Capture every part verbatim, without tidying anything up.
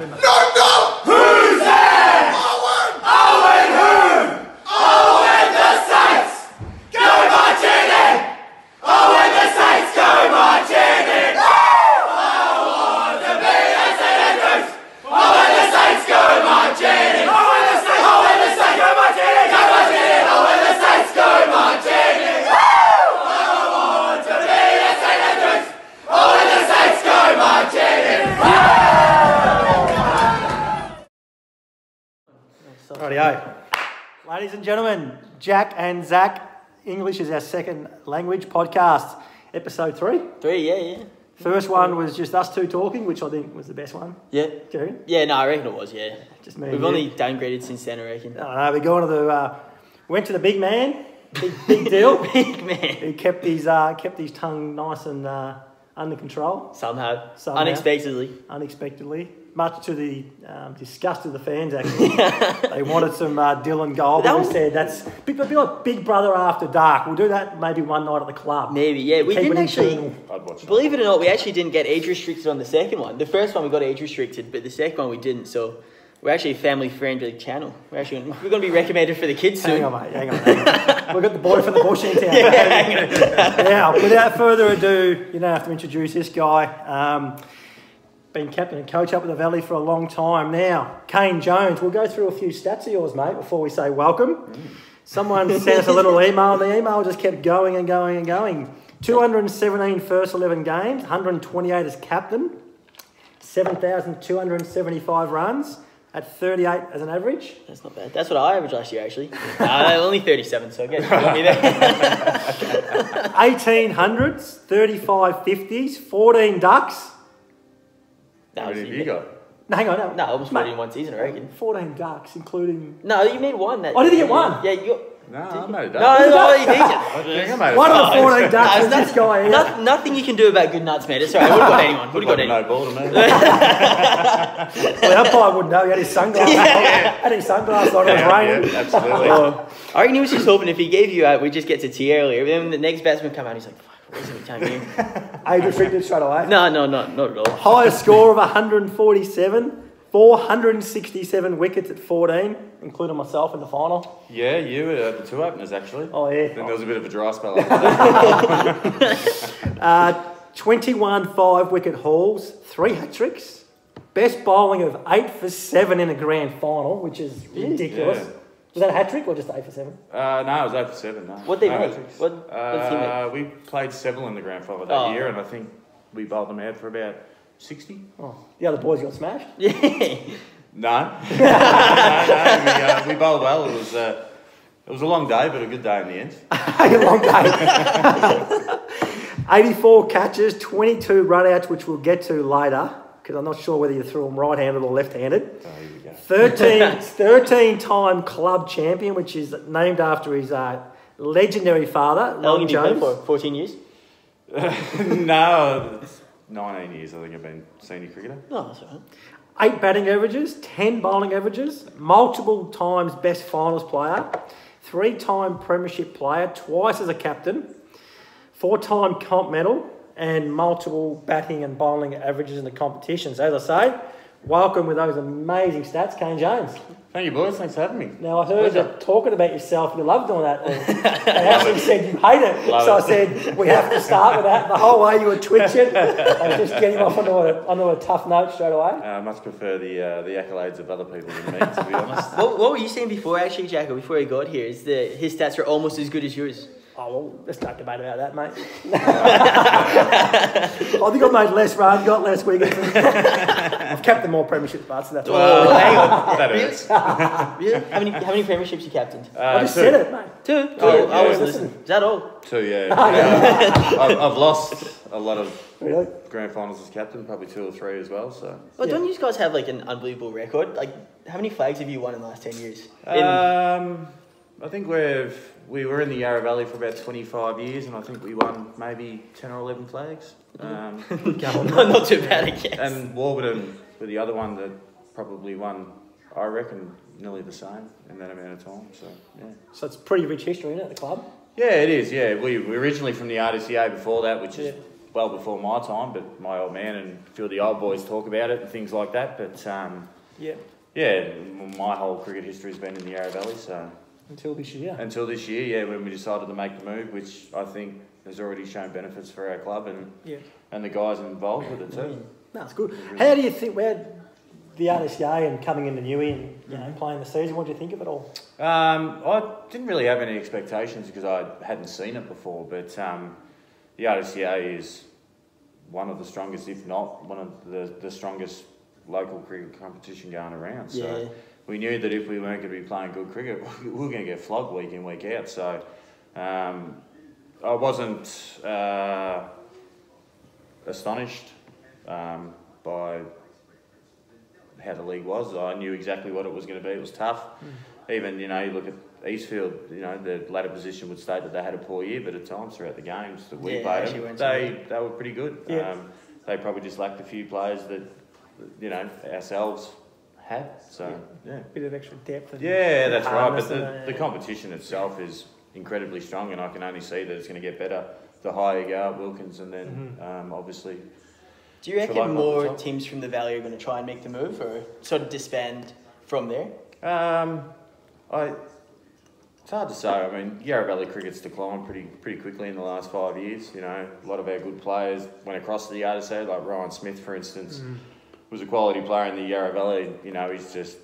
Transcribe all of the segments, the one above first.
No, no! Who's there? Owen! Owen who? Owen the Saints! Go marching in! Owen the Saints go marching in! I want to be a St Andrews! Owen the Saints go marching in! Owen the Saints! Owen the Saints go marching in! Go marching in! Owen the Saints go marching in! I want to be a St Andrews! Owen the Saints go marching in! Rightio. Ladies and gentlemen, Jack and Zach, English is our second language podcast, episode three. Three, yeah, yeah. First one was just us two talking, which I think was the best one. Yeah. Jerry? Yeah, no, I reckon it was, yeah. Just me. We've you. only downgraded since then, I reckon. No, no, we going to the, uh, went to the big man, big, big deal. Big man. Who kept his, uh, kept his tongue nice and uh, under control. Somehow. Somehow. Unexpectedly. Unexpectedly. Much to the um, disgust of the fans, actually. They wanted some uh, Dylan Gold. That was, they said that's a bit like Big Brother After Dark. We'll do that maybe one night at the club. Maybe, yeah. We Keep didn't actually, believe it or not, we actually didn't get age restricted on the second one. The first one we got age restricted, but the second one we didn't. So we're actually a family-friendly channel. We're actually we're going to be recommended for the kids soon. Hang on, mate. Hang on. Hang on. We've got the boy from the bush in town. Yeah, now, without further ado, you don't have to introduce this guy. Um... Been captain and coach up at the Valley for a long time now. Kane Jones, we'll go through a few stats of yours, mate, before we say welcome. Mm. Someone sent us a little email, and the email just kept going and going and going. two hundred seventeen first eleven games, one hundred twenty-eight as captain, seven thousand two hundred seventy-five runs at thirty-eight as an average. That's not bad. That's what I averaged last year, actually. uh, only thirty-seven, so I guess you got me there. eighteen hundreds, thirty-five fifties, fourteen ducks. How many have you got? No, hang on. No, no almost forty in one season, I reckon. fourteen ducks, including... No, you made one. That oh, I didn't get one. Yeah, you got... No, I made a duck. No, no, you did get it. One of the fourteen ducks no, is this guy here. No, nothing you can do about good nuts, mate. It's all right. I wouldn't got anyone. Wouldn't got anyone. No ball to me. Well, that guy wouldn't know. He had his sunglasses yeah. on. Had his sunglasses on. It was raining. Yeah, absolutely. Oh, I reckon he was just hoping if he gave you out, we'd just get to tea earlier. Then the next batsman come out, he's like... I just freaked it straight away. No, no, no, not at all. Highest score of one hundred forty-seven, four hundred sixty-seven wickets at fourteen, including myself in the final. Yeah, you were the two openers actually. Oh yeah. Then oh. there was a bit of a dry spell. uh, twenty-one five-wicket hauls, three hat tricks, best bowling of eight for seven in a grand final, which is ridiculous. Yeah. Was that a hat-trick or just eight for seven? Uh, no, it was eight for seven, no. What did they no, make? What, what uh, make? We played Seville in the grand final that oh, year, and I think we bowled them out for about sixty. Oh, the other boys got smashed? Yeah. No. no, no, we, uh, we bowled well. It was, uh, it was a long day, but a good day in the end. A long day. eighty-four catches, twenty-two run-outs, which we'll get to later. Because I'm not sure whether you threw them right-handed or left-handed. Oh, here we go. thirteen, thirteen-time club champion, which is named after his uh, legendary father, Ron Jones. How long did you play for? fourteen years? No, it's nineteen years I think I've been senior cricketer. No, that's all right. Eight batting averages, ten bowling averages, multiple times best finals player, three-time premiership player, twice as a captain, four-time comp medal, and multiple batting and bowling averages in the competitions. As I say, welcome with those amazing stats, Kane Jones. Thank you, boys. Thanks for having me. Now, I heard you talking about yourself. You love doing that. They actually said you hate it. Love so it. I said, we have to start with that. The whole way you were twitching. I was just getting off onto a, onto a tough note straight away. Uh, I much prefer the uh, the accolades of other people than me, to be honest. What, what were you saying before, actually, Jacko, before he got here? Is the, his stats were almost as good as yours. Oh, well, let's not debate about that, mate. I think I've made less runs, got less wickets. I've kept them more premierships, but so that's why. Oh, hang on. That hurts. Really? How many, how many premierships you captained? Uh, I just two. said it, mate. Two? Two. Oh, yeah. I was listening. Is that all? Two, yeah. yeah. I've, I've lost a lot of really? grand finals as captain, probably two or three as well. So. Well, yeah. Don't you guys have like an unbelievable record? Like, how many flags have you won in the last ten years? In um... I think we've, we were in the Yarra Valley for about twenty-five years, and I think we won maybe ten or eleven flags. Um, no, not too bad, I guess. And Warburton were the other one that probably won, I reckon, nearly the same in that amount of time. So, yeah. So it's pretty rich history, isn't it, the club? Yeah, it is, yeah. We were originally from the R D C A before that, which is yeah. well before my time, but my old man and a few of the old boys talk about it and things like that. But um, yeah, yeah, my whole cricket history has been in the Yarra Valley. So until this year, until this year, yeah, when we decided to make the move, which I think has already shown benefits for our club and yeah. and the guys involved with it too. That's no, good. Really How do you think where the R S C A and coming into Newey and you know, playing the season, what did you think of it all? Um, I didn't really have any expectations because I hadn't seen it before, but um, the R S C A is one of the strongest, if not one of the, the strongest local cricket competition going around. So yeah. we knew that if we weren't going to be playing good cricket, we were going to get flogged week in, week out. So um, I wasn't uh, astonished um, by... how the league was. I knew exactly what it was going to be. It was tough. Mm. Even, you know, you look at Eastfield, you know, the ladder position would state that they had a poor year, but at times throughout the games that we yeah, played them, they, they were pretty good. Yeah. Um, they probably just lacked a few players that, you know, ourselves had. So, yeah. yeah. Bit of extra depth. And yeah, that's right. But the, the, the competition itself yeah. is incredibly strong, and I can only see that it's going to get better the higher you go at Wilkins and then mm-hmm. um, obviously... Do you reckon like more teams from the Valley are going to try and make the move or sort of disband from there? Um, I, it's hard to say. I mean, Yarra Valley cricket's declined pretty pretty quickly in the last five years. You know, a lot of our good players went across to the R S C A, like Ryan Smith, for instance, mm. was a quality player in the Yarra Valley. You know, he's just,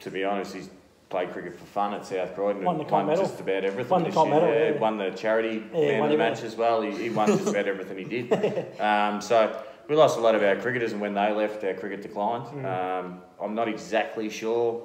to be honest, he's played cricket for fun at South Croydon won and won medal. just about everything won this the year. Medal, yeah. Yeah. Won the charity yeah, man of the match as well. He, he won just about everything he did. Um, so... We lost a lot of our cricketers, and when they left, our cricket declined. Mm. Um, I'm not exactly sure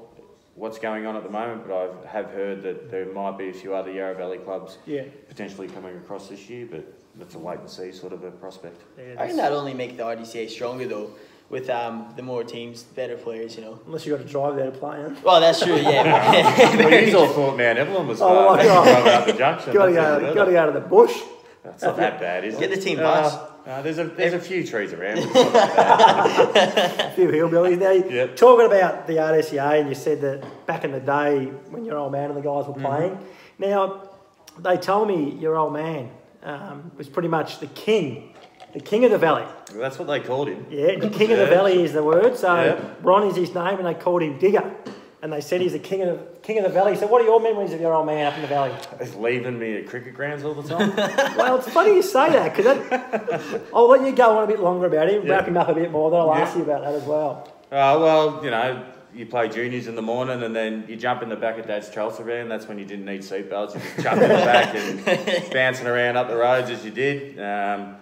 what's going on at the moment, but I have heard that there might be a few other Yarra Valley clubs yeah. potentially coming across this year, but that's a wait and see sort of a prospect. Yeah, I think that'll only make the R D C A stronger, though, with um, the more teams, better players, you know. Unless you got to drive there to play, huh? Well, that's true, yeah. Well, you all thought Mount Evelyn was oh, far. Oh, drive out the Junction. Got to go, go out of the bush. That's not that bad, is it? Get the team bus. Uh, Uh, there's a there's a few trees around. A few hillbillies. Now, yep. talking about the R S C A, and you said that back in the day when your old man and the guys were playing. Mm-hmm. Now, they told me your old man um, was pretty much the king, the king of the valley. Well, that's what they called him. Yeah, the king yeah. of the valley is the word. So yep. Ron is his name, and they called him Digger. And they said he's the king of the, king of the valley. So what are your memories of your old man up in the valley? He's leaving me at cricket grounds all the time. Well, it's funny you say that because I'll let you go on a bit longer about him, yeah. wrap him up a bit more. Then I'll yeah. ask you about that as well. Uh, well, you know, you play juniors in the morning and then you jump in the back of Dad's Trelser van. That's when you didn't need seatbelts. You just jump in the back and bouncing around up the roads as you did. Um,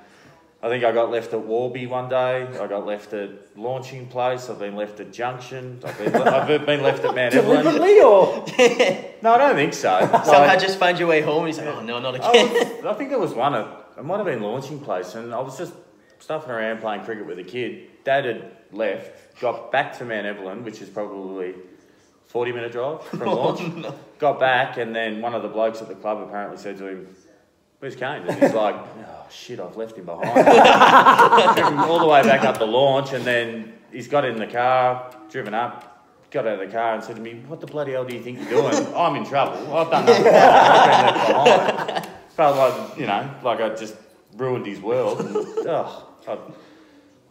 I think I got left at Warby one day. I got left at Launching Place. I've been left at Junction. I've been, le I've been left at Mount Evelyn. Deliberately or? No, I don't think so. Somehow like, just find your way home and he's like, oh, no, not again. I, was, I think there was one. Of, it might have been Launching Place. And I was just stuffing around playing cricket with a kid. Dad had left, got back to Mount Evelyn, which is probably a forty-minute drive from Launch. Oh, no. Got back and then one of the blokes at the club apparently said to him, where's Kane? And he's like, oh, shit, I've left him behind. Took him all the way back up the Launch, and then he's got in the car, driven up, got out of the car and said to me, what the bloody hell do you think you're doing? I'm in trouble. I've done nothing. I've been left behind. Felt like, you know, like I just ruined his world. And, oh, I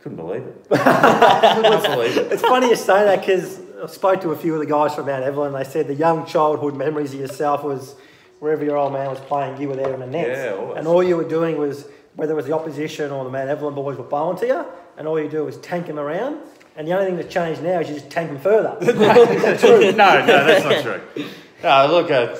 couldn't believe it. Couldn't believe it. It's funny you say that because I spoke to a few of the guys from Mount Evelyn. They said the young childhood memories of yourself was... wherever your old man was playing, you were there in the nets. Yeah, and all you were doing was, whether it was the opposition or the Mount Evelyn boys were bowling to you, and all you do was tank them around. And the only thing that's changed now is you just tank them further. Is that true? No, no, that's not true. No, look, uh,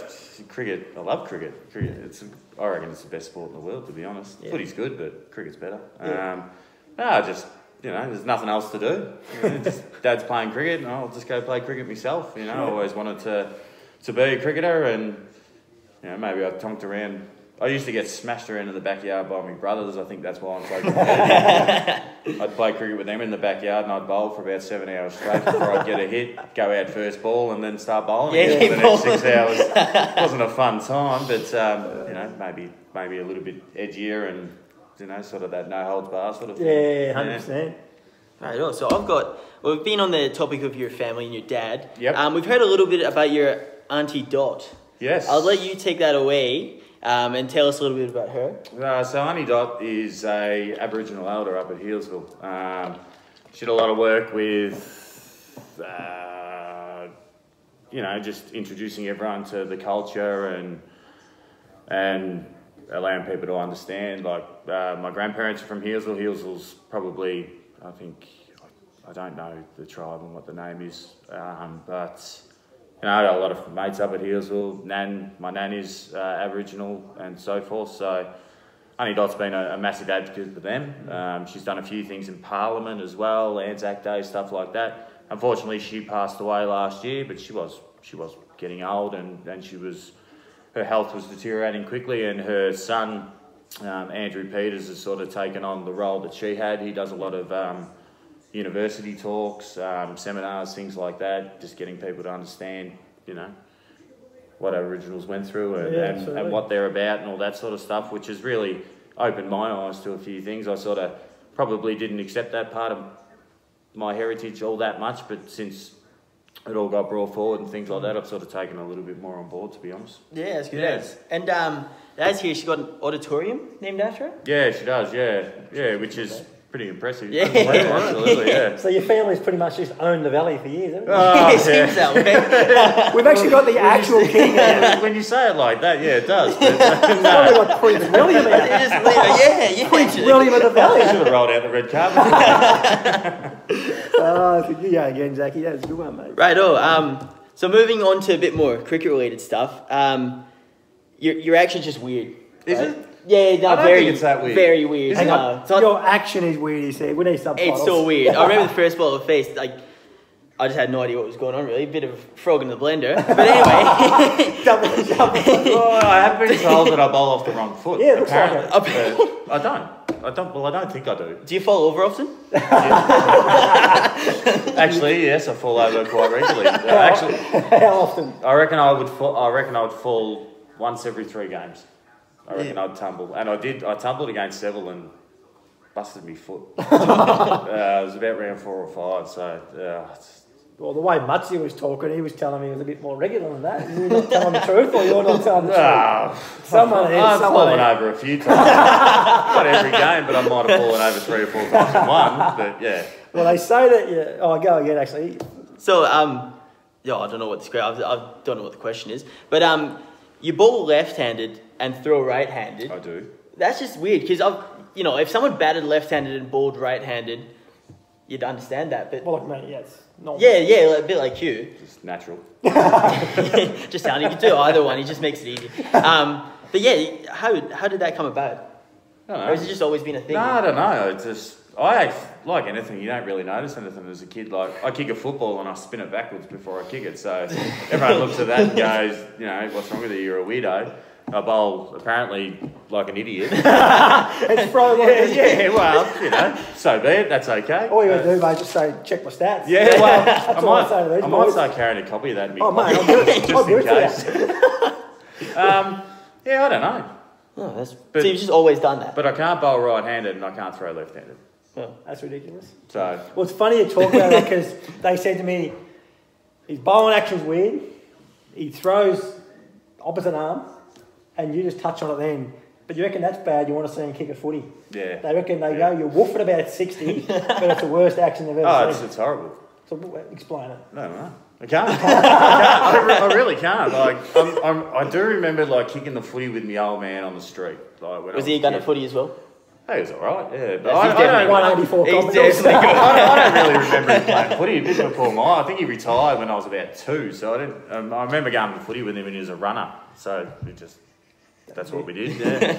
cricket, I love cricket. Cricket, it's, I reckon it's the best sport in the world, to be honest. Yeah. Footy's good, but cricket's better. Yeah. Um, no, just, you know, there's nothing else to do. You know, just, Dad's playing cricket, and I'll just go play cricket myself. You know, I always wanted to, to be a cricketer, and... you know, maybe I tonked around. I used to get smashed around in the backyard by my brothers. I think that's why I'm so competitive. I'd play cricket with them in the backyard and I'd bowl for about seven hours straight before I'd get a hit, go out first ball and then start bowling yeah, again for the next six hours. It wasn't a fun time, but, um, you know, maybe maybe a little bit edgier and, you know, sort of that no-holds-bar sort of thing. Yeah, one hundred percent. Yeah. Right, on. So I've got... Well, we've been on the topic of your family and your dad. Yep. Um, we've heard a little bit about your Auntie Dot. Yes. I'll let you take that away. um, and tell us a little bit about her. Uh, so Auntie Dot is a Aboriginal elder up at Healesville. Um, she did a lot of work with, uh, you know, just introducing everyone to the culture and and allowing people to understand. Like, uh, my grandparents are from Healesville. Healesville's probably, I think, I don't know the tribe and what the name is, um, but you know, I got a lot of mates up at Healesville. Nan, my nan is uh, Aboriginal and so forth. So Auntie Dot's been a, a massive advocate for them. Um, she's done a few things in Parliament as well, Anzac Day, stuff like that. Unfortunately, she passed away last year, but she was she was getting old, and and she was her health was deteriorating quickly, and her son um, Andrew Peters has sort of taken on the role that she had. He does a lot of um, university talks, um, seminars, things like that, just getting people to understand, you know, what Aboriginals went through and, yeah, and, and what they're about and all that sort of stuff, which has really opened my eyes to a few things. I sort of probably didn't accept that part of my heritage all that much, but since it all got brought forward and things like that, I've sort of taken a little bit more on board, to be honest. Yeah, that's good. Yeah. And um, as here, she's got an auditorium named after her? Yeah, she does, yeah. Yeah, which is... pretty impressive. Yeah. Absolutely, yeah. So your family's pretty much just owned the valley for years, haven't you? Oh, it seems that way. We've actually got the actual king there. When you say it like that, yeah, it does. But, uh, no. Like Queen William. Yeah, yeah. Queen William of the Valley. I should have rolled out the red carpet. Oh, you go again, Zachy. That was a good one, mate. Right, oh, um, so moving on to a bit more cricket-related stuff. Um, your, your action's just weird. Is right? it? Yeah, no, I don't very, think it's that weird. Very weird. Hang on. No. So your action is weird, you see. We need subtitles. It's so weird. I remember the first ball of the feast, like, I just had no idea what was going on, really. A bit of frog in the blender. But anyway. double, double. Oh, I have been told that I bowl off the wrong foot. Yeah, apparently. Like it. I don't. I don't. Well, I don't think I do. Do you fall over often? Actually, yes, I fall over quite regularly. Uh, actually, how often? I reckon I would. Fall, I reckon I would fall once every three games. I reckon yeah. I'd tumble. And I did. I tumbled against Seville and busted my foot. uh, it was about round four or five. So, uh, well, the way Muggsy was talking, he was telling me it was a bit more regular than that. You're not telling the truth or you're not telling the truth? No. Someone here. I've fallen over a few times. Not every game, but I might have fallen over three or four times in one. But, yeah. Well, they say that... Yeah. Oh, go again, actually. So, um... yeah, I don't know what the... I don't know what the question is. But, um... you bowl left-handed and throw right-handed. I do. That's just weird because I've, you know, if someone batted left-handed and bowled right-handed, you'd understand that. But well, like me, yes, not. Yeah, yeah, a bit like you. Just natural. Just sound. You could do either one. He just makes it easy. Um, but yeah, how how did that come about? I don't know. Or has it just always been a thing? No, I don't know. It's just I like anything. You don't really notice anything as a kid. Like I kick a football and I spin it backwards before I kick it. So everyone looks at that and goes, you know, what's wrong with you? You're a weirdo. I bowl apparently like an idiot. It's probably yeah, yeah, well, you know, so be it. That's okay. All you gotta uh, do, mate, just say check my stats. Yeah, yeah. Well, that's I might say to these I boys. might start carrying a copy of that. In oh, mate, I'll do it. I'll do it for you. um, yeah, I don't know. Oh, that's. But, so you've just always done that. But I can't bowl right-handed and I can't throw left-handed. Oh, that's ridiculous. So, well, it's funny to talk about that because they said to me, his bowling action's weird. He throws opposite arm. And you just touch on it then. But you reckon that's bad, you want to see him kick a footy. Yeah. They reckon they yeah. go, you're woofing about sixty, but it's the worst action they've ever oh, seen. Oh, it's, it's horrible. So explain it. No, no. I can't. I, can't. I, I really can't. Like, I'm, I'm, I do remember like kicking the footy with my old man on the street. Like, when was I he going to footy as well? He was all right, yeah. But I, I don't, one eighty-four he's definitely good. I, I don't really remember him playing footy. A bit before my, I think he retired when I was about two. So I didn't. Um, I remember going to footy with him when he was a runner. So it just... That's what we did, yeah.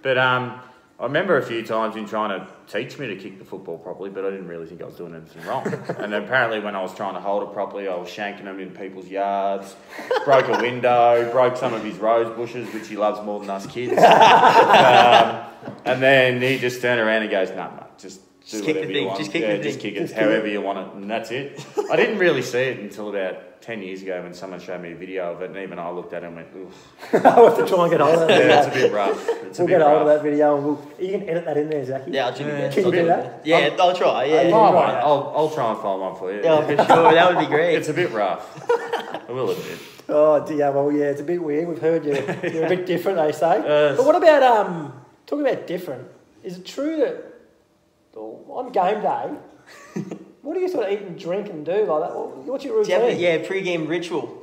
But um, I remember a few times him trying to teach me to kick the football properly, but I didn't really think I was doing anything wrong. And apparently when I was trying to hold it properly, I was shanking them in people's yards, broke a window, broke some of his rose bushes, which he loves more than us kids. um, and then he just turned around and goes, no, nah, mate, just do just whatever kick the you thing. want. Just kick, yeah, the just thing. kick it just however kick you want it, and that's it. I didn't really see it until about... Ten years ago, when someone showed me a video of it, and even I looked at it and went, "Oof." I'll have to try and get hold of that. Yeah, it's a bit rough. It's we'll a bit get hold of that video, and we'll you can edit that in there, Zachy. Yeah, I'll do that. Can you do that? Yeah, I'll, I'll try. Yeah, I'll, I'll, I'll try and find one for you. Yeah, for sure. That would be great. It's a bit rough. I will admit. Oh dear, well yeah, it's a bit weird. We've heard you. You're a bit different, they say. Uh, but what about um? Talking about different, is it true that well, on game day, what do you sort of eat and drink and do like that? What's your routine? You a, yeah, pre-game ritual.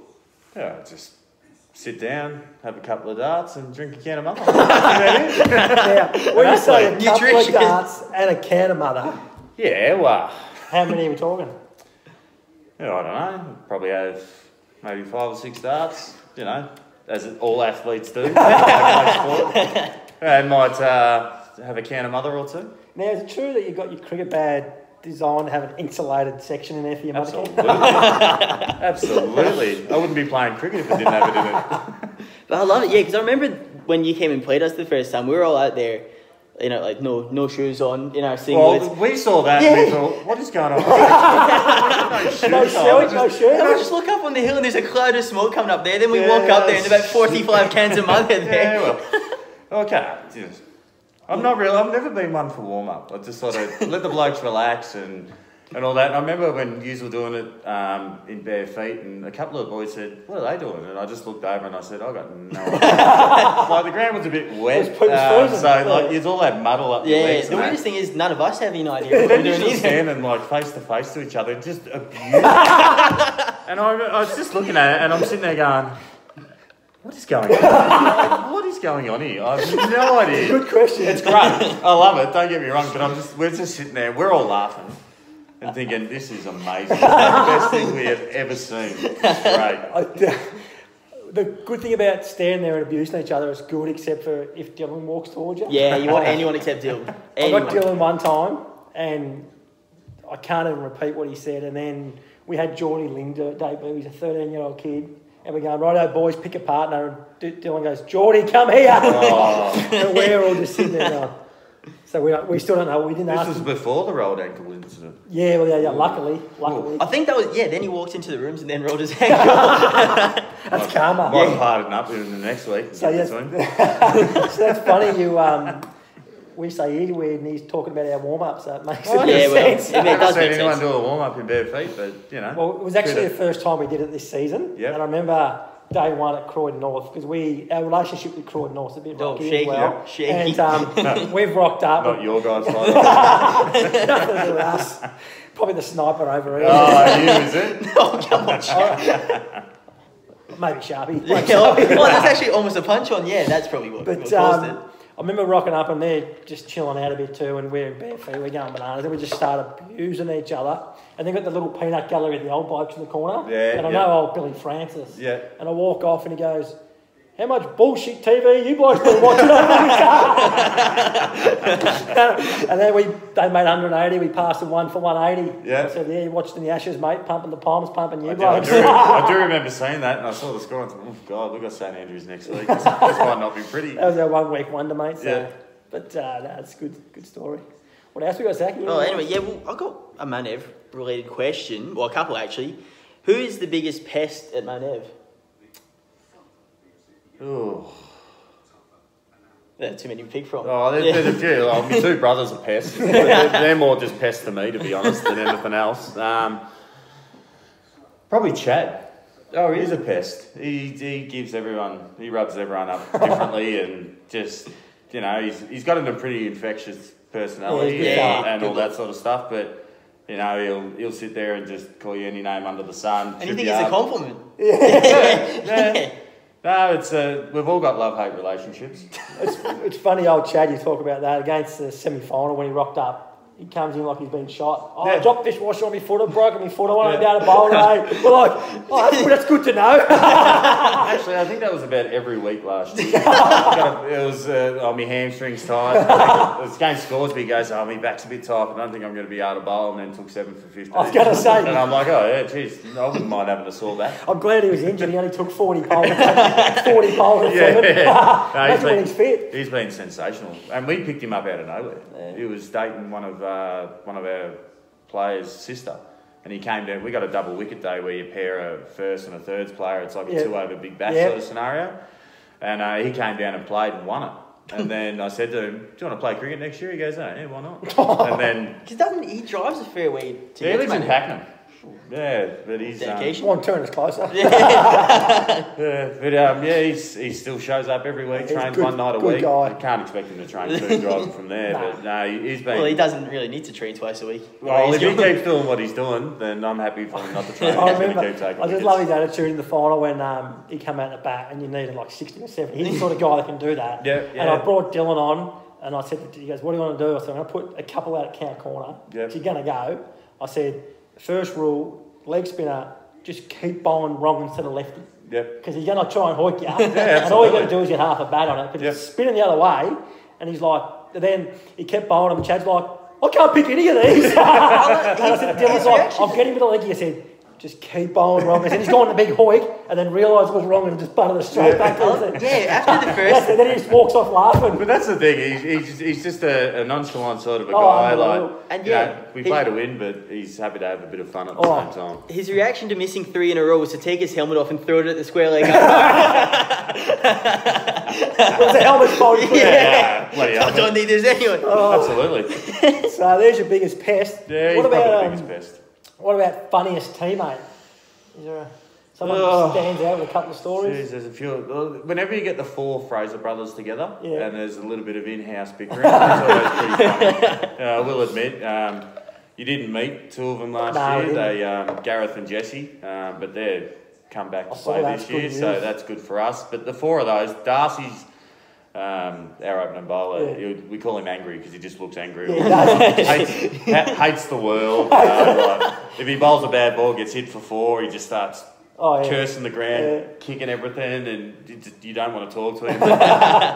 Yeah, just sit down, have a couple of darts, and drink a can of mother. Now, when you say a couple nutrition. of darts and a can of mother, yeah, well, how many are we talking? Yeah, I don't know. Probably have maybe five or six darts, you know, as all athletes do. And might uh, have a can of mother or two. Now, is it true that you've got your cricket bag designed to have an insulated section in there for your mother? Absolutely. Absolutely. I wouldn't be playing cricket if it didn't have it in it. But I love it, yeah, because I remember when you came and played us the first time, we were all out there. You know, like no no shoes on in our singlets. Well, we saw that yeah. and we thought, what is going on? no shoes no, on. Just, no shirt. And I just look up on the hill and there's a cloud of smoke coming up there. Then we yeah, walk up there and about forty-five cans of mother there. Yeah, well, okay. Just, I'm not real. I've never been one for warm-up. I just sort of let the blokes relax and, and all that. And I remember when you were doing it um, in bare feet and a couple of boys said, what are they doing? And I just looked over and I said, I got no idea. Like the ground was a bit wet. It was um, so like, like it's all that muddle up yeah, your legs. The weirdest thing is none of us have any idea what we're doing either. Standing like face to face to each other and just abuse. And I, I was just looking at it and I'm sitting there going, what is going on? What is going on here? I have no idea. Good question. It's great. I love it. Don't get me wrong, but I'm just we're just sitting there. We're all laughing and thinking this is amazing. It's the best thing we have ever seen. It's great. I, the good thing about standing there and abusing each other is good, except for if Dylan walks towards you. Yeah, you want anyone except Dylan. Anyone. I got Dylan one time, and I can't even repeat what he said. And then we had Geordie Ling debut. He's a thirteen-year-old kid. And we're going, righto, boys, pick a partner. And Dylan goes, Geordie, come here. Oh. And we're all just sitting there going. So we, we still don't know. We didn't this ask. This was him. Before the rolled ankle incident. Yeah, well, yeah, yeah. Luckily. Luckily. I think that was, yeah, then he walked into the rooms and then rolled his ankle. That's well, karma. Might have hardened up in the next week. So, yeah, so that's funny. You, um, we say he's weird and he's talking about our warm-up, so it makes oh, a bit yeah, well, sense. It does I haven't seen anyone sense. do a warm-up in bare feet, but, you know. Well, it was actually the first time we did it this season. Yep. And I remember day one at Croydon North, because we our relationship with Croydon North is a bit rocky shaky, as well. Yep. Shaky. And um, no, we've rocked up. Not your guys' like Nothing to do with us. Probably the sniper over here. Oh, you, is it? No, come on, Chad. Maybe Sharpie. Yeah, Sharpie. Well, that's actually almost a punch on. Yeah, that's probably what, but, what caused um, it. I remember rocking up and they're just chilling out a bit too, and we're in bare feet, we're going bananas, and we just start abusing each other. And they've got the little peanut gallery of the old blokes in the corner. Yeah. And I yeah. know old Billy Francis. Yeah. And I walk off and he goes, how much bullshit T V you blokes been watching over the car? And then we they made one hundred eighty, we passed them one for one eighty. Yeah. So there you watched in the ashes, mate, pumping the palms, pumping you I blokes. Do, I, do, I do remember seeing that and I saw the score and thought, oh God, we've got St Andrews next week. This, this might not be pretty. That was our one week wonder, mate. So. Yeah. But uh, no, it's a good, good story. What else we got, Zach? Oh, anyway, yeah, well, I've got a Mount Ev related question, or well, a couple actually. Who is the biggest pest at Mount Ev? Oh, there are too many to pick from. Oh, there's, yeah. there's a few. Like, my two brothers are pests. They're, they're more just pests to me, to be honest, than anything else. Um, probably Chad. Oh, he's a pest. He he gives everyone, he rubs everyone up differently, and just you know, he's he's got a pretty infectious personality yeah, and, and all that sort of stuff. But you know, he'll he'll sit there and just call you any name under the sun. And you think it's a compliment? Yeah. yeah. yeah. yeah. No, it's uh, we've all got love-hate relationships. It's, it's funny, old Chad, you talk about that. Against the semi-final, when he rocked up, he comes in like he's been shot. Oh, yeah. I dropped dishwasher on my foot, I broke my foot, I wanted to go to bowl today. We're like, oh, that's, that's good to know. Actually, I think that was about every week last year. It was, uh, oh, my hamstring's tight. It was against Scoresby, he goes, oh, my back's a bit tight, I don't think I'm going to be able to bowl, and then took seven for fifteen. I was going to say. And I'm like, oh, yeah, geez, I wouldn't mind having a sore back. I'm glad he was injured, he only took forty bowls. forty bowls yeah. seven. No, that's when he's fit. He's been sensational. And we picked him up out of nowhere. Yeah. He was dating one of... Uh, one of our players' sister, and he came down. We got a double wicket day where you pair a first and a thirds player. It's like a yep. two over big bat yep. sort of scenario. And uh, he came down and played and won it. And then I said to him, "Do you want to play cricket next year?" He goes, "Oh, yeah, why not?" And then because doesn't he drives a fair way to? Yeah, he lives in Hackney. Yeah, but he's um, one turn is closer. yeah, but um, yeah, he's, he still shows up every week. Trains good, one night a week. Guy. You can't expect him to train two driving from there. Nah. But no, he's been. Well, he doesn't really need to train twice a week. Well, if he keeps doing what he's doing, then I'm happy for him not to train. I remember. I just kids. love his attitude in the final when um he came out in the bat and you needed like sixty or seventy. He's the sort of guy that can do that. Yeah, yeah. And I brought Dylan on and I said, to, he goes, "What do you want to do?" I said, "I'm going to put a couple out at Count Corner. Yep. So you're going to go." I said, first rule, leg spinner, just keep bowling wrong instead of lefty. Yep. Because he's going to try and hoik you up. yeah, and all you've got to do is get half a bat on it. Because yep. he's spinning the other way. And he's like, and then he kept bowling him. And Chad's like, I can't pick any of these. And I said, Dylan's like, I'm getting a bit of leggy. I said, just keep bowling wrong. I said, he's going to big hoik. And then realised what was wrong and just butted it straight yeah. back. Oh, yeah, after the first. And then he just walks off laughing. But that's the thing, he's, he's, he's just a, a nonchalant sort of a oh, guy. Like, and yeah, know, we he, play to win, but he's happy to have a bit of fun at the oh, same time. His reaction to missing three in a row was to take his helmet off and throw it at the square leg. It was a helmet fold. Yeah, yeah. Bloody helmet. I don't think there's anyone. Oh. Absolutely. So there's your biggest pest. Yeah, what he's about, probably the biggest um, pest. What about funniest teammate? Is there a, someone oh, who stands out with a couple of stories? Geez, there's a few. Whenever you get the four Fraser brothers together, yeah. and there's a little bit of in-house bickering, it's always pretty funny. I uh, will admit, um, you didn't meet two of them last no, year. They um, Gareth and Jesse, um, but they've come back to I play this year, news. so that's good for us. But the four of those, Darcy's. Um, our opening bowler, yeah. we call him angry because he just looks angry. Yeah, hates, ha- hates the world. Uh, like, if he bowls a bad ball, gets hit for four, he just starts oh, yeah. cursing the ground, yeah. kicking everything, and you, you don't want to talk to him.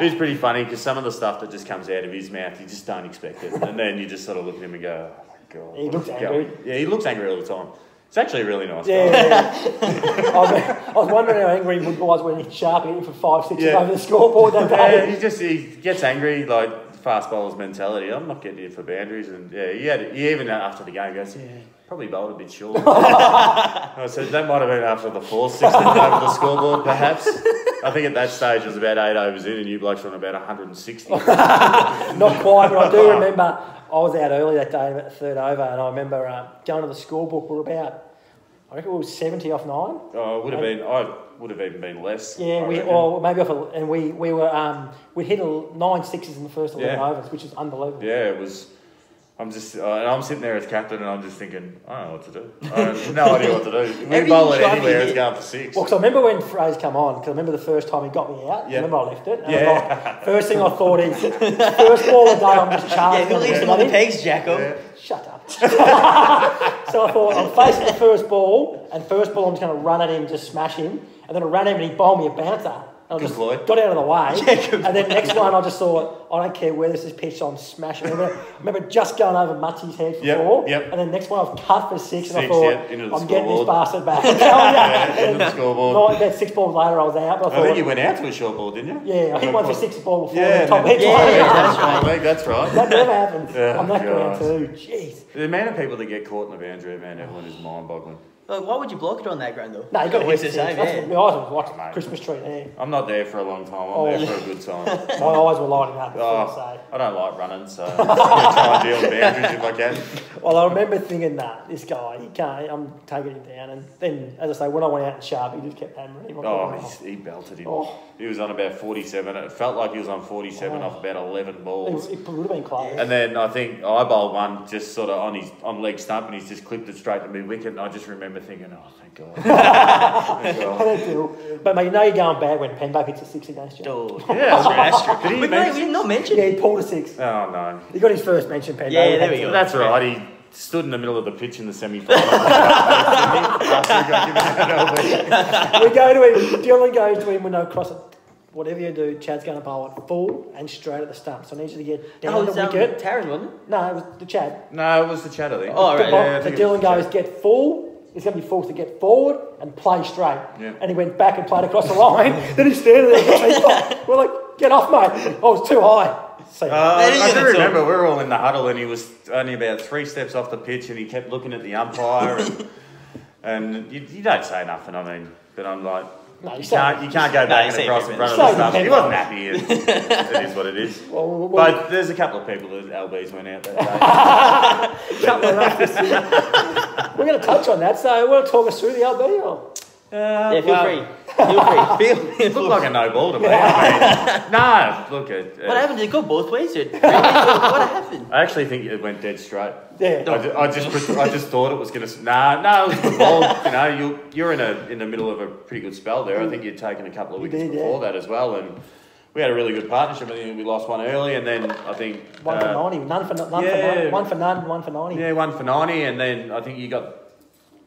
It's pretty funny because some of the stuff that just comes out of his mouth, you just don't expect it. And then you just sort of look at him and go, oh my God. He looks angry. Going? Yeah, he looks angry all the time. It's actually a really nice guy. Yeah, yeah, yeah. I, was, I was wondering how angry he was when he Sharpie hit for five sixes yeah. over the scoreboard that day. Yeah, he just he gets angry, like fast bowler's mentality. I'm not getting here for boundaries, and yeah, he had he even after the game goes, yeah, probably bowled a bit short. I said that might have been after the four sixes over the scoreboard, perhaps. I think at that stage it was about eight overs in, and you blokes were on about one hundred sixty. Not quite, but I do remember. I was out early that day at the third over, and I remember uh, going to the scorebook. We were about, I reckon we were seventy off nine. Oh, it would have and, been. I would have even been less. Yeah, we or maybe off, a, and we we were um, we hit a, nine sixes in the first eleven yeah. overs, which is unbelievable. Yeah, it was. I'm just, uh, and I'm sitting there as captain, and I'm just thinking, I don't know what to do. I have no idea what to do. We bowl it anywhere, it's going for six. Well, because I remember when Fraser came on, because I remember the first time he got me out. Yeah. I remember I left it. And yeah. I like, first thing I thought is, first ball of the day, I'm just charging. Yeah, who leaves him on the pegs, Jacko? Yeah. Shut up. So I thought, I'm facing the first ball, and first ball I'm just going to run at him, just smash him. And then I ran at him, and he bowled me a bouncer. I just got out of the way, yeah, and then next one I just thought, I don't care where this is pitched, so I'm smashing. I remember, I remember just going over Mutsy's head for yep, four, yep. and then next one I've cut for six, six and I thought, yep, I'm getting board. this bastard back. yeah, into the scoreboard. About six balls later I was out. But I, thought, I think you went out to a short ball, didn't you? Yeah, I hit one for six ball before yeah, the top head. Yeah, yeah, that's right. That's right. That never happens. Yeah, I'm not going to. Jeez. The amount of people that get caught in the boundary at Mount Evelyn is mind-boggling. Like, why would you block it on that ground though? No, you've got to hit the same. That's my eyes were watching the Christmas tree there. I'm not there for a long time. I'm oh, there yeah. for a good time. My eyes were lighting up. Oh, so. I don't like running, so I'm going to try and deal with boundaries if I can. Well, I remember thinking that nah, this guy, he can't. I'm taking him down, and then, as I say, when I went out in Sharpie, he just kept hammering him. Oh, he's, he belted him. Oh. He was on about forty-seven. It felt like he was on forty-seven oh. off about eleven balls. It, was, it would have been close. And then I think I bowled one just sort of on his on leg stump, and he's just clipped it straight to me wicket, and I just remember thinking, oh, thank God. Thank God. But, mate, you know you're going bad when Penba hits a six against you. Oh, yeah, that's right. Did he mate, we did not mention Yeah, he pulled a six. Oh, no. He got his first mention, Penba. Yeah, yeah there we go. That's right. He stood in the middle of the pitch in the semi-final. we go to him. Dylan goes to him with no cross it. Whatever you do, Chad's going to bowl it full and straight at the stump. So I need you to get down the wicket. Taryn, wasn't it? No, it was the Chad. No, it was the Chad, I think. Oh, right. Yeah, so Dylan goes, get full. He's going to be forced to get forward and play straight. Yeah. And he went back and played across the line. Then he's standing there. We're like, get off, mate. Oh, it's too high. So, uh, I do remember we were all in the huddle and he was only about three steps off the pitch and he kept looking at the umpire. and and you, you don't say nothing, I mean. But I'm like, No, you can't. You can't go back and across and run all the stuff. He wasn't happy. It is what it is. But there's a couple of people whose L Bs went out that day. Couple of We're going to touch on that. So, want to talk us through the L B or? Uh, yeah, feel well, free. Feel free. Feel, it looked like a no ball to me. I mean, no, look at uh, what happened? Did it go both ways? Or, what happened? I actually think it went dead straight. Yeah. I, I just, I just thought it was gonna. Nah, no, it was ball. You know, you you're in a in the middle of a pretty good spell there. I think you'd taken a couple of wickets did, before yeah. that as well, and we had a really good partnership. I think we lost one early, and then I think one uh, for ninety, none for none, yeah, for none, one for none, one for ninety. Yeah, one for ninety, and then I think you got.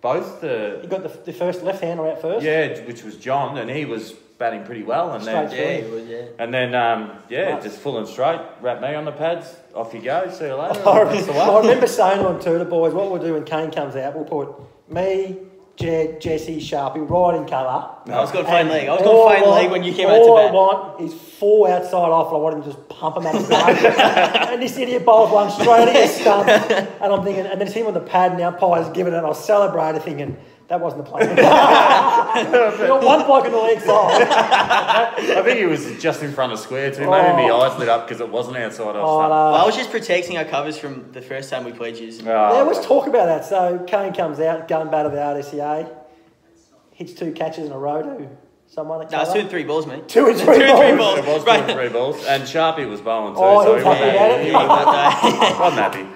Both the... You got the, the first left-hander out first? Yeah, which was John, and he was batting pretty well. And then, yeah, he was, yeah. And then, um, yeah, right. just full and straight, wrap me on the pads, off you go, see you later. I, remember, I remember saying on to the boys, what we'll do when Kane comes out, we'll put me, Jed, Jesse, Sharpie, right in colour. No, I was going to fade league. I was going to fade league when you came out to bat. All I want is four outside off, and I want him to just pump him out of the back. And this idiot bowls one straight at his stump. And I'm thinking, and then it's him on the pad now, Pye's giving it, and I celebrated thinking, that wasn't the plan. You got one block in the leg side. I think he was just in front of square too. Maybe my oh. eyes lit up because it wasn't outside off. Oh, no. Well, I was just protecting our covers from the first time we played you. Oh. Yeah, let's talk about that. So Kane comes out, gun bat of the R D C A, hits two catches in a row to someone. No, it's two and three balls, mate. Two and three, two balls. Three balls. It was right. Two and three balls. And Sharpie was bowling too, oh, so he wasn't happy. He wasn't happy.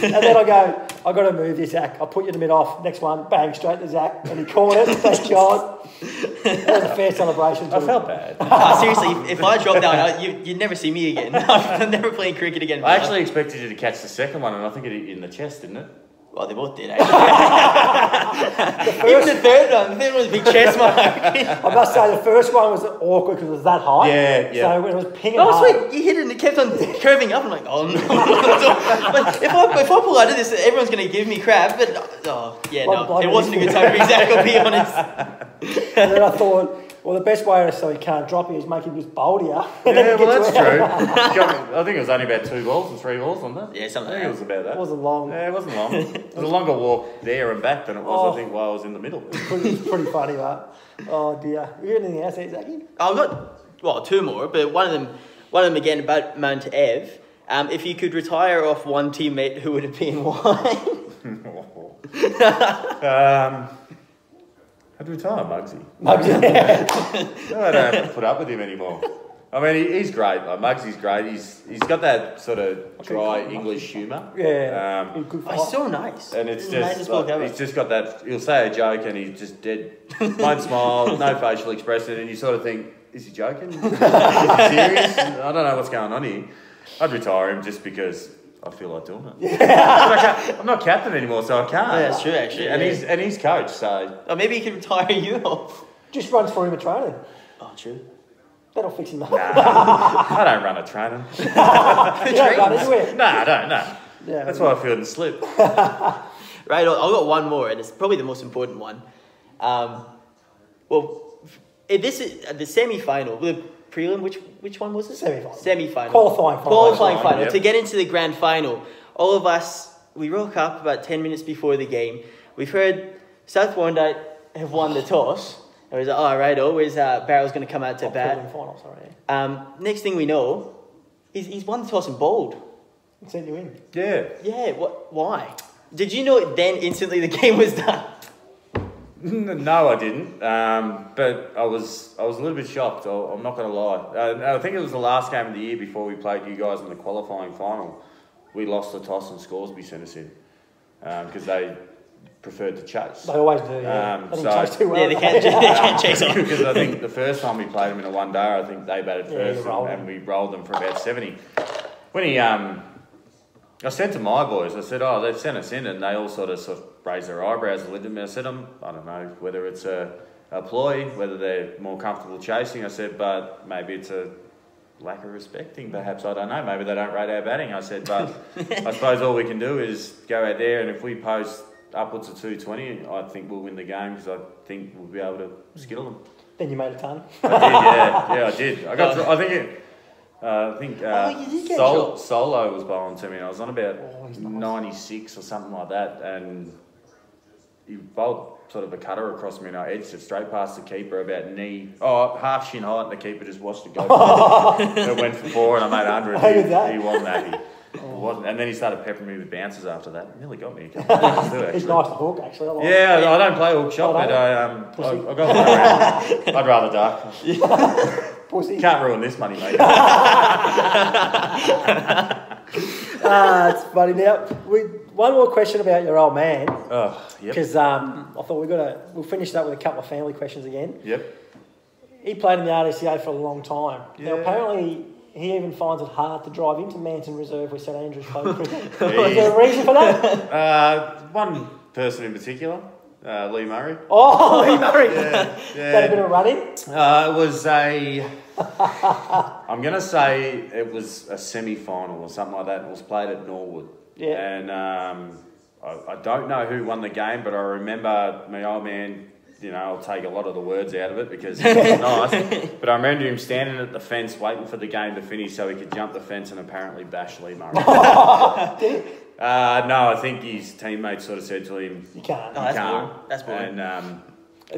And then I go, I've got to move you, Zach. I'll put you to mid-off. Next one, bang, straight to Zach. And he caught it. Thank God. That was a fair celebration. I felt bad. Oh, seriously, if I dropped down, you, you'd never see me again. I'm never playing cricket again. I actually expected you to catch the second one, and I think it hit in the chest, didn't it? Well, they both did, actually. the Even the third one. The third one was a big chest mark. I must say, the first one was awkward because it was that high. Yeah, yeah. So when it was pinging oh, hard. Oh, sweet. You hit it and it kept on curving up. I'm like, oh, no. But if I, if I pull out of this, everyone's going to give me crap. But, oh, yeah, like, no. Like it wasn't a good time for Zach, I'll be honest. And then I thought... Well, the best way so he can't drop you is make him just bold here. Yeah, well, that's true. I think it was only about two balls and three balls, wasn't it? Yeah, something I think like that. It was about that. It wasn't long. Yeah, it wasn't long. It was a longer walk there and back than it was, oh. I think, while I was in the middle. It was pretty funny, that. Oh, dear. Have you got anything else there, Zachy? I've got, well, two more, but one of them, one of them again about Mount Ev. Um, if you could retire off one teammate, who would it be and why? um... I'd retire Muggsy. Muggsy. No, I don't have to put up with him anymore. I mean, he, he's great. Like, Muggsy's great. He's he's got that sort of dry English humour. Yeah. Um, he's oh, so nice. And it's just like, he's just got that. He'll say a joke and he's just dead. Won't smile. No facial expression. And you sort of think, is he joking? Is he serious? I don't know what's going on here. I'd retire him just because. I feel like doing it. Yeah. I'm not captain anymore, so I can't. Yeah, that's true, actually. Yeah. And he's and he's coach, so... Oh, maybe he can retire you off. Just run for him a training. Oh, true. That'll fix him up. Nah, I don't run a training. You don't run anywhere. No, I don't, no. Yeah, that's why I feel in the slip. Right, I've got one more, and it's probably the most important one. Um, well, this is the semi-final... The, prelim, which which one was it? Semi-final. Semi-final. Qualifying final. Qualifying final. Yep. To get into the grand final, all of us, we woke up about ten minutes before the game. We've heard South Warrandyte have won the toss. And we was like, oh, right, always uh, Barrow's going to come out to oh, bat. Final, sorry. Um, next thing we know, he's, he's won the toss and bowled. He sent you in. Yeah. Yeah, what, why? Did you know it then instantly the game was done? No, I didn't. Um, but I was I was a little bit shocked. I'll, I'm not going to lie. Uh, I think it was the last game of the year before we played you guys in the qualifying final. We lost the toss and Scoresby sent us in because um, they preferred to chase. They always do. Yeah, um, they so, chase too well. Yeah, they can't, they can't chase on. Because I think the first time we played them in a one day, I think they batted first yeah, and, and we rolled them for about seventy. When he, um, I said to my boys, I said, "Oh, they've sent us in," and they all sort of sort of. raise their eyebrows a little bit. I said, I'm, I don't know whether it's a, a ploy, whether they're more comfortable chasing. I said, but maybe it's a lack of respecting, perhaps. I don't know. Maybe they don't rate our batting. I said, but I suppose all we can do is go out there and if we post upwards of two twenty, I think we'll win the game because I think we'll be able to skittle them. Then you made a ton. I did, yeah. Yeah, I did. I got. To, I think it... Uh, I think uh, oh, Sol, Solo was bowling to me and I was on about oh, ninety-six or something like that and... He bowled sort of a cutter across me and I edged it straight past the keeper about knee, oh, half shin height, and the keeper just watched it go. It went for four and I made a hundred. He, he won that. He, Oh. Wasn't, and then he started peppering me with bounces after that. It nearly got me. Too, it's nice to hook, actually. I like yeah, I, I don't play hook shot, oh, but I, um, I, I got around. I'd rather duck. Yeah. Pussy. Can't ruin this money, mate. Ah, uh, it's funny. Now, we, one more question about your old man. Oh, yep. Because um, I thought we gotta we'll finish that with a couple of family questions again. Yep. He played in the R D C A for a long time. Yeah. Now, apparently, he even finds it hard to drive into Manton Reserve where St Andrews played cricket. Is there a reason for that? Uh, one person in particular, uh, Lee Murray. Oh, Lee Murray. Yeah, yeah. Had a bit of a run-in? Uh, it was a... I'm going to say it was a semi-final or something like that. It was played at Norwood. Yeah. And um, I, I don't know who won the game, but I remember my old man... You know, I'll take a lot of the words out of it because it's not nice. But I remember him standing at the fence waiting for the game to finish so he could jump the fence and apparently bash Lee Murray. uh, no, I think his teammates sort of said to him, "You can't, no, you that's can't." Boring. That's boring. And, um,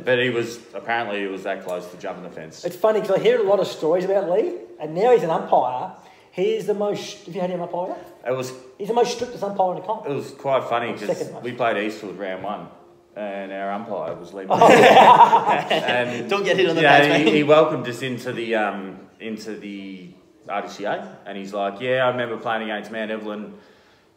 but he was apparently he was that close to jumping the fence. It's funny because I hear a lot of stories about Lee, and now he's an umpire. He is the most. Have you had him umpire? It was. He's the most strictest umpire in the comp. It was quite funny because we played Eastfield round one. And our umpire was Lee Murray. And don't get hit on the yeah, face, he, he welcomed us into the um, into the R D C A, and he's like, "Yeah, I remember playing against Mount Evelyn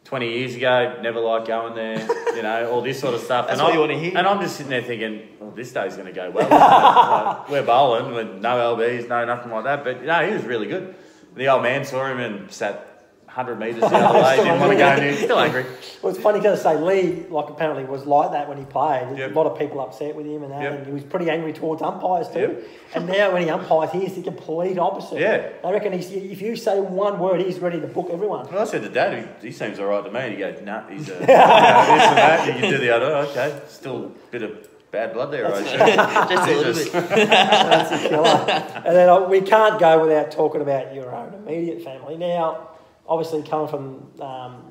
twenty years ago. Never liked going there, you know, all this sort of stuff." That's and what I, you want to hear. And I'm just sitting there thinking, "Well, this day's going to go well." Like, we're bowling with no L Bs, no nothing like that. But you know, he was really good. The old man saw him and sat one hundred metres the other way, didn't want to go near. Still angry. Well, it's funny because I say Lee, like, apparently was like that when he played. Yep. A lot of people upset with him and that, yep. and he was pretty angry towards umpires too. Yep. And now when he umpires, he is the complete opposite. Yeah. I reckon he's, if you say one word, he's ready to book everyone. Well, I said to Dad, he, he seems all right to me. And he goes, nah, he's a, you know, this and that. You can do the other. Okay, still a bit of... bad blood there, right? Just a little bit. That's a killer. And then uh, we can't go without talking about your own immediate family. Now, obviously coming from um,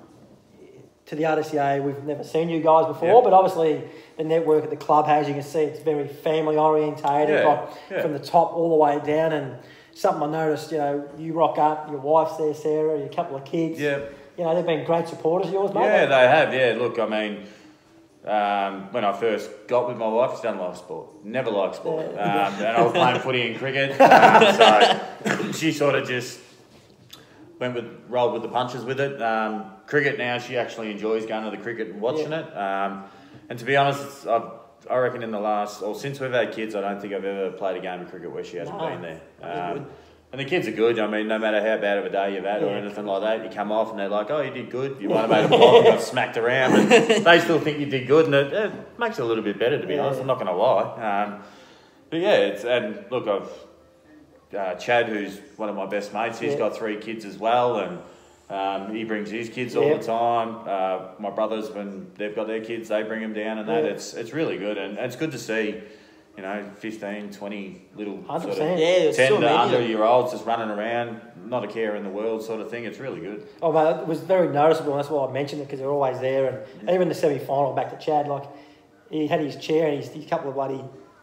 to the R D C A, we've never seen you guys before, yep. but obviously the network at the club, as you can see, it's very family orientated, yeah, like yeah. from the top all the way down. And something I noticed, you know, you rock up, your wife's there, Sarah, your couple of kids. Yeah. You know, they've been great supporters of yours, mate. Yeah, they have. Yeah, look, I mean... Um, when I first got with my wife, she doesn't like sport. Never liked sport. Um, and I was playing footy and cricket. Um, so she sort of just went with, rolled with the punches with it. Um, cricket now, she actually enjoys going to the cricket and watching yeah. it. Um, and to be honest, it's, I've, I reckon in the last, or since we've had kids, I don't think I've ever played a game of cricket where she hasn't no, been there. Um, and the kids are good. I mean, no matter how bad of a day you've had yeah. or anything like that, you come off and they're like, oh, you did good. You might have made a ball, you got smacked around. And they still think you did good. And it, it makes it a little bit better, to be yeah. honest. I'm not going to lie. Um, but, yeah, it's, and, look, I've uh, Chad, who's one of my best mates, he's yeah. got three kids as well. And um, he brings his kids all yeah. the time. Uh, my brothers, when they've got their kids, they bring them down and that. Yeah. It's, it's really good. And, and it's good to see... You know, fifteen, twenty little one hundred percent. Sort of yeah, ten to under-year-olds just running around, not a care in the world sort of thing. It's really good. Oh, mate, it was very noticeable. And that's why I mentioned it, because they're always there. And yeah. even the semi-final, back to Chad, like, he had his chair and his, his couple of bloody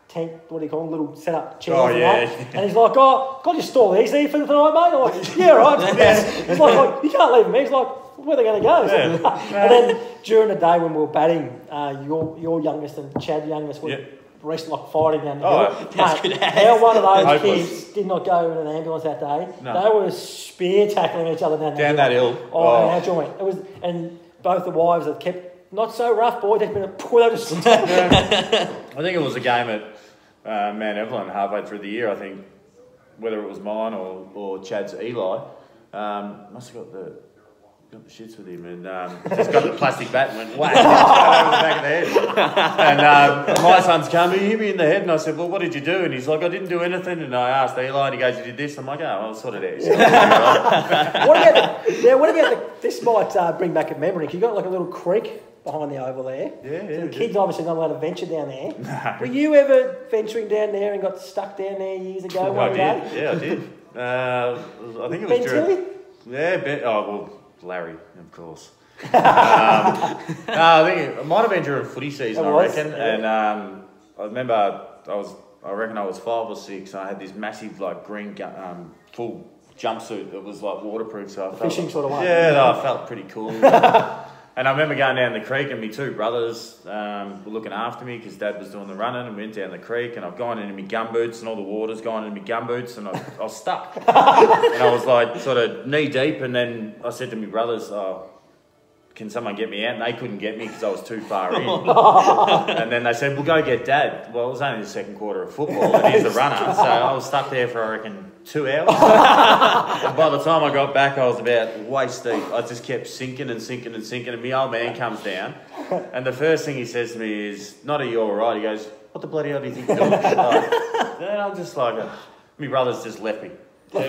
tent, what do you call them, little set-up chairs. Oh, and yeah. That. And he's like, oh, God, you stole these there for the night, mate? I'm like, yeah, right. yeah. He's like, like, you can't leave them. He's like, where are they going to go? Yeah. And then during the day when we were batting, uh, your, your youngest and Chad's youngest were... Yeah. Rest like fighting down the oh, hill. That's mate, good how one of those hopeless. Kids did not go in an ambulance that day. No. They were spear tackling each other down, down that hill. hill. Oh, oh. Our joint. It was, and both the wives have kept not so rough, boy. They've been a poor. I think it was a game at uh, Mount Evelyn halfway through the year. I think whether it was mine or or Chad's Eli, um, must have got the. Got the shits with him and um, just got the plastic bat and went whack over the back of the head. And um, my son's come, he hit me in the head, and I said, well, what did you do? And he's like, I didn't do anything. And I asked Eli, and he goes, you did this? I'm like, oh, I'll sort it out. What about the, now, what about the, this might uh, bring back a memory. You've got like a little creek behind the oval there. Yeah, yeah. So the kids obviously not allowed to venture down there. No. Were you ever venturing down there and got stuck down there years ago? I did, day? yeah, I did. Uh, I think it was Ben Tilly? Yeah, Ben, oh, well... Larry, of course. um, no, I think it might have been during footy season, I reckon. Yeah. And um, I remember I was, I reckon I was five or six, and I had this massive like green um, full jumpsuit that was like waterproof. So I felt fishing like, sort of one. Yeah, no, I felt pretty cool. And I remember going down the creek, and my two brothers um, were looking after me because Dad was doing the running, and we went down the creek, and I've gone into my gumboots, and all the water's gone into my gumboots, and I, I was stuck. And I was like sort of knee deep, and then I said to my brothers, oh, can someone get me out? And they couldn't get me because I was too far in. And then they said, well, go get Dad. Well, it was only the second quarter of football, and he's the runner. So I was stuck there for, I reckon, two hours. And by the time I got back, I was about waist deep. I just kept sinking and sinking and sinking. And my old man comes down, and the first thing he says to me is, not are you all right? He goes, what the bloody hell do you think you're doing? Like, and I'm just like, oh. My brother's just left me. Oh,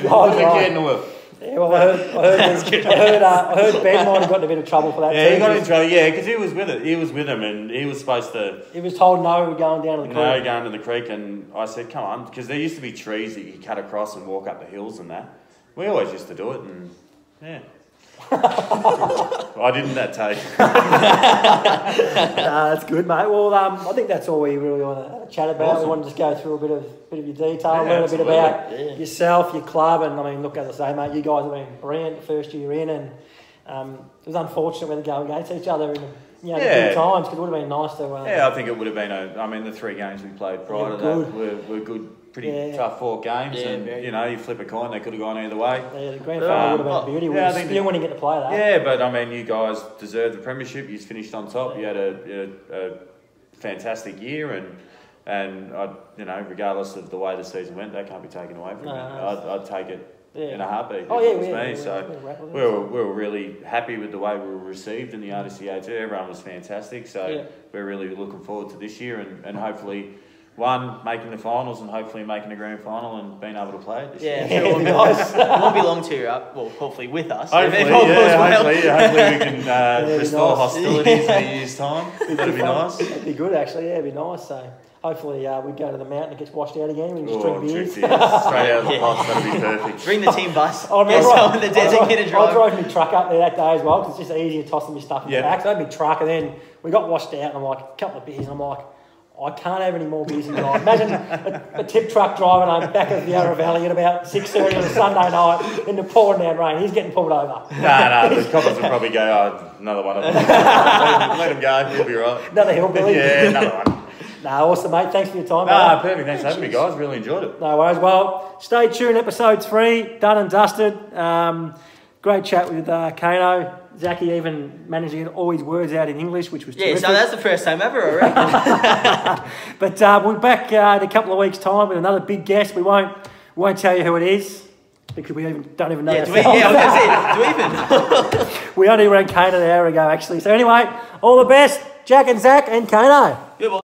yeah, well, I heard, I heard, I heard, uh, I heard Ben might have gotten a bit of trouble for that. Yeah, too. He got in trouble, yeah, because he was with it. He was with him, and he was supposed to... He was told, no, we're going down to the creek. No, going to the creek, and I said, come on, because there used to be trees that you cut across and walk up the hills and that. We always used to do it, and, yeah. I didn't that take. Nah, that's good, mate. Well, um, I think that's all we really want to chat about. Awesome. We want to just go through a bit of bit of your detail, yeah, learn absolutely. a bit about yeah. yourself, your club, and I mean, look, as I say, mate, you guys have been brilliant the first year in, and um, it was unfortunate when they go against each other in you know, yeah. the two times because it would have been nice to. Um, yeah, I think it would have been. A, I mean, the three games we played prior yeah, to that were, were good. Pretty yeah. tough four games, yeah, and you know you flip a coin, they could have gone either way. Yeah, the grand final would have been beauty. Yeah, we still wouldn't get to play that. Yeah, but I mean, you guys deserved the premiership. You finished on top. Yeah. You had a, a, a fantastic year, and and I, you know, regardless of the way the season went, that can't be taken away from no, me. No, I'd, I'd take it yeah. in a heartbeat. Oh yeah, it was yeah, me. Yeah, so yeah, we were we were really happy with the way we were received in the R D C A too. Everyone was fantastic. So yeah. we're really looking forward to this year, and and hopefully. One, making the finals and hopefully making a grand final and being able to play it this yeah, year. Yeah, it won't be long till you're up. Well, hopefully with us. Hopefully, yeah, well. hopefully, hopefully we can uh, yeah, restore nice. hostilities yeah. in a year's time. That'd be nice. It'd be good, actually. Yeah, it'd be nice. So hopefully uh, we go to the mountain and it gets washed out again. We can just Ooh, drink beers. Straight out of the pot. Yeah. That'd be perfect. Bring the team bus. I remember I, in the desert, I, get a drive. I drove my truck up there that day as well because it's just easier tossing my stuff in yep. the back. So I had my truck and then we got washed out and I'm like, a couple of beers and I'm like, I can't have any more beers in life. Imagine a, a tip truck driving home back of the Yarra Valley at about six thirty on a Sunday night in the pouring down rain. He's getting pulled over. No, nah, no, nah, the coppers would probably go, oh, another one. Let him, let him go, he'll be right. Another hillbilly. Yeah, another one. No, nah, awesome, mate. Thanks for your time. Nah, brother. Perfect. Thanks for having me, guys. Really enjoyed it. No worries. Well, stay tuned. Episode three, done and dusted. Um, great chat with uh, Kano. Zachy even managed to get all his words out in English, which was terrific. Yeah, so that's the first time ever, I reckon. But uh, we're back uh, in a couple of weeks' time with another big guest. We won't won't tell you who it is because we even, don't even know yeah, do we, yeah, that's it. Do we even? We only ran Kano an hour ago, actually. So anyway, all the best, Jack and Zach and Kano. Yeah, well